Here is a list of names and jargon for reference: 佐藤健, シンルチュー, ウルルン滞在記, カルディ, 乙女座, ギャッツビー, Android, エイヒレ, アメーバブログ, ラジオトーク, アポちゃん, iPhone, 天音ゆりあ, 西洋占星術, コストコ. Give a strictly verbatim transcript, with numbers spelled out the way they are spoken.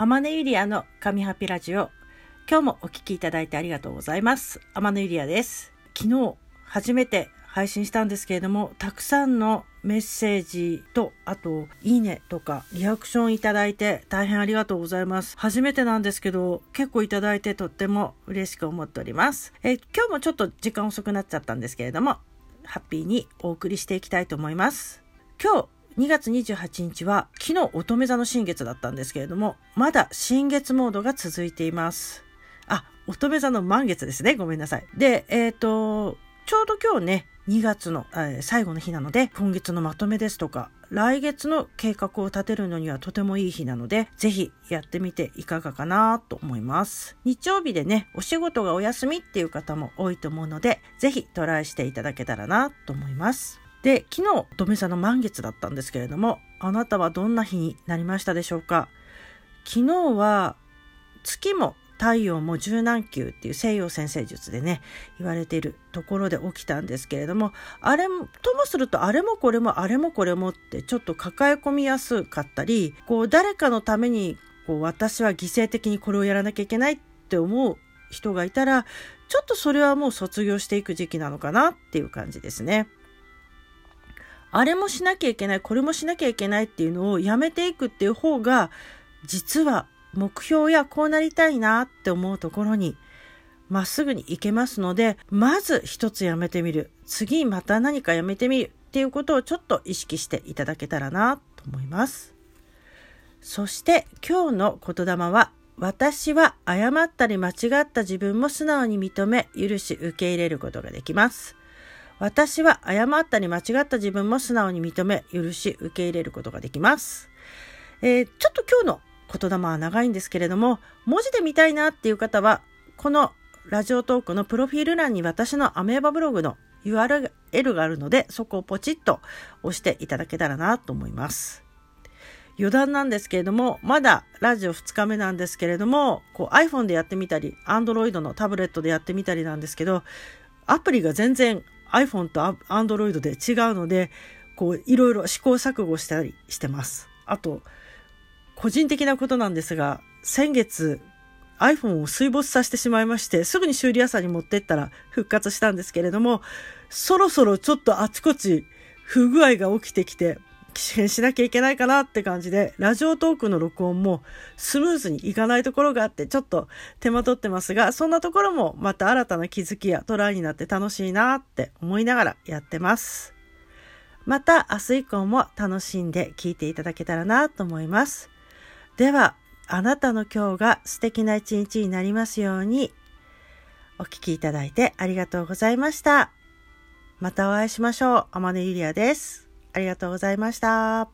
天音ゆりあの神ハピラジオ、今日もお聞きいただいてありがとうございます。天音ゆりあです。昨日初めて配信したんですけれども、たくさんのメッセージとあといいねとかリアクションいただいて大変ありがとうございます。初めてなんですけど結構いただいてとっても嬉しく思っております。え今日もちょっと時間遅くなっちゃったんですけれども、ハッピーにお送りしていきたいと思います。今日にがつにじゅうはちにちは昨日乙女座の新月だったんですけれども、まだ新月モードが続いています。あ、乙女座の満月ですね、ごめんなさい。で、えーとちょうど今日ねにがつの、えー、最後の日なので、今月のまとめですとか来月の計画を立てるのにはとてもいい日なので、ぜひやってみていかがかなと思います。日曜日でね、お仕事がお休みっていう方も多いと思うので、ぜひトライしていただけたらなと思います。で、昨日乙女座の満月だったんですけれども、あなたはどんな日になりましたでしょうか。昨日は月も太陽も十何球っていう西洋占星術でね言われているところで起きたんですけれども、あれもともするとあれもこれもあれもこれもってちょっと抱え込みやすかったり、こう誰かのためにこう私は犠牲的にこれをやらなきゃいけないって思う人がいたら、ちょっとそれはもう卒業していく時期なのかなっていう感じですね。あれもしなきゃいけない、これもしなきゃいけないっていうのをやめていくっていう方が、実は目標やこうなりたいなって思うところにまっすぐに行けますので、まず一つやめてみる、次また何かやめてみるっていうことをちょっと意識していただけたらなと思います。そして今日の言霊は、私は誤ったり間違った自分も素直に認め許し受け入れることができます。私は誤ったり間違った自分も素直に認め許し受け入れることができます。えー、ちょっと今日の言霊は長いんですけれども、文字で見たいなっていう方はこのラジオトークのプロフィール欄に私のアメーバブログの ユーアールエル があるので、そこをポチッと押していただけたらなと思います。余談なんですけれども、まだラジオふつかめなんですけれども、こう iPhone でやってみたり Android のタブレットでやってみたりなんですけど、アプリが全然 iPhone と Android で違うので、こういろいろ試行錯誤したりしてます。あと個人的なことなんですが、先月 iPhone を水没させてしまいまして、すぐに修理屋さんに持ってったら復活したんですけれども、そろそろちょっとあちこち不具合が起きてきて機嫌しなきゃいけないかなって感じで、ラジオトークの録音もスムーズにいかないところがあって、ちょっと手間取ってますが、そんなところもまた新たな気づきやトライになって楽しいなって思いながらやってます。また明日以降も楽しんで聞いていただけたらなと思います。では、あなたの今日が素敵な一日になりますように。お聞きいただいてありがとうございました。またお会いしましょう。天音ゆりあです。ありがとうございました。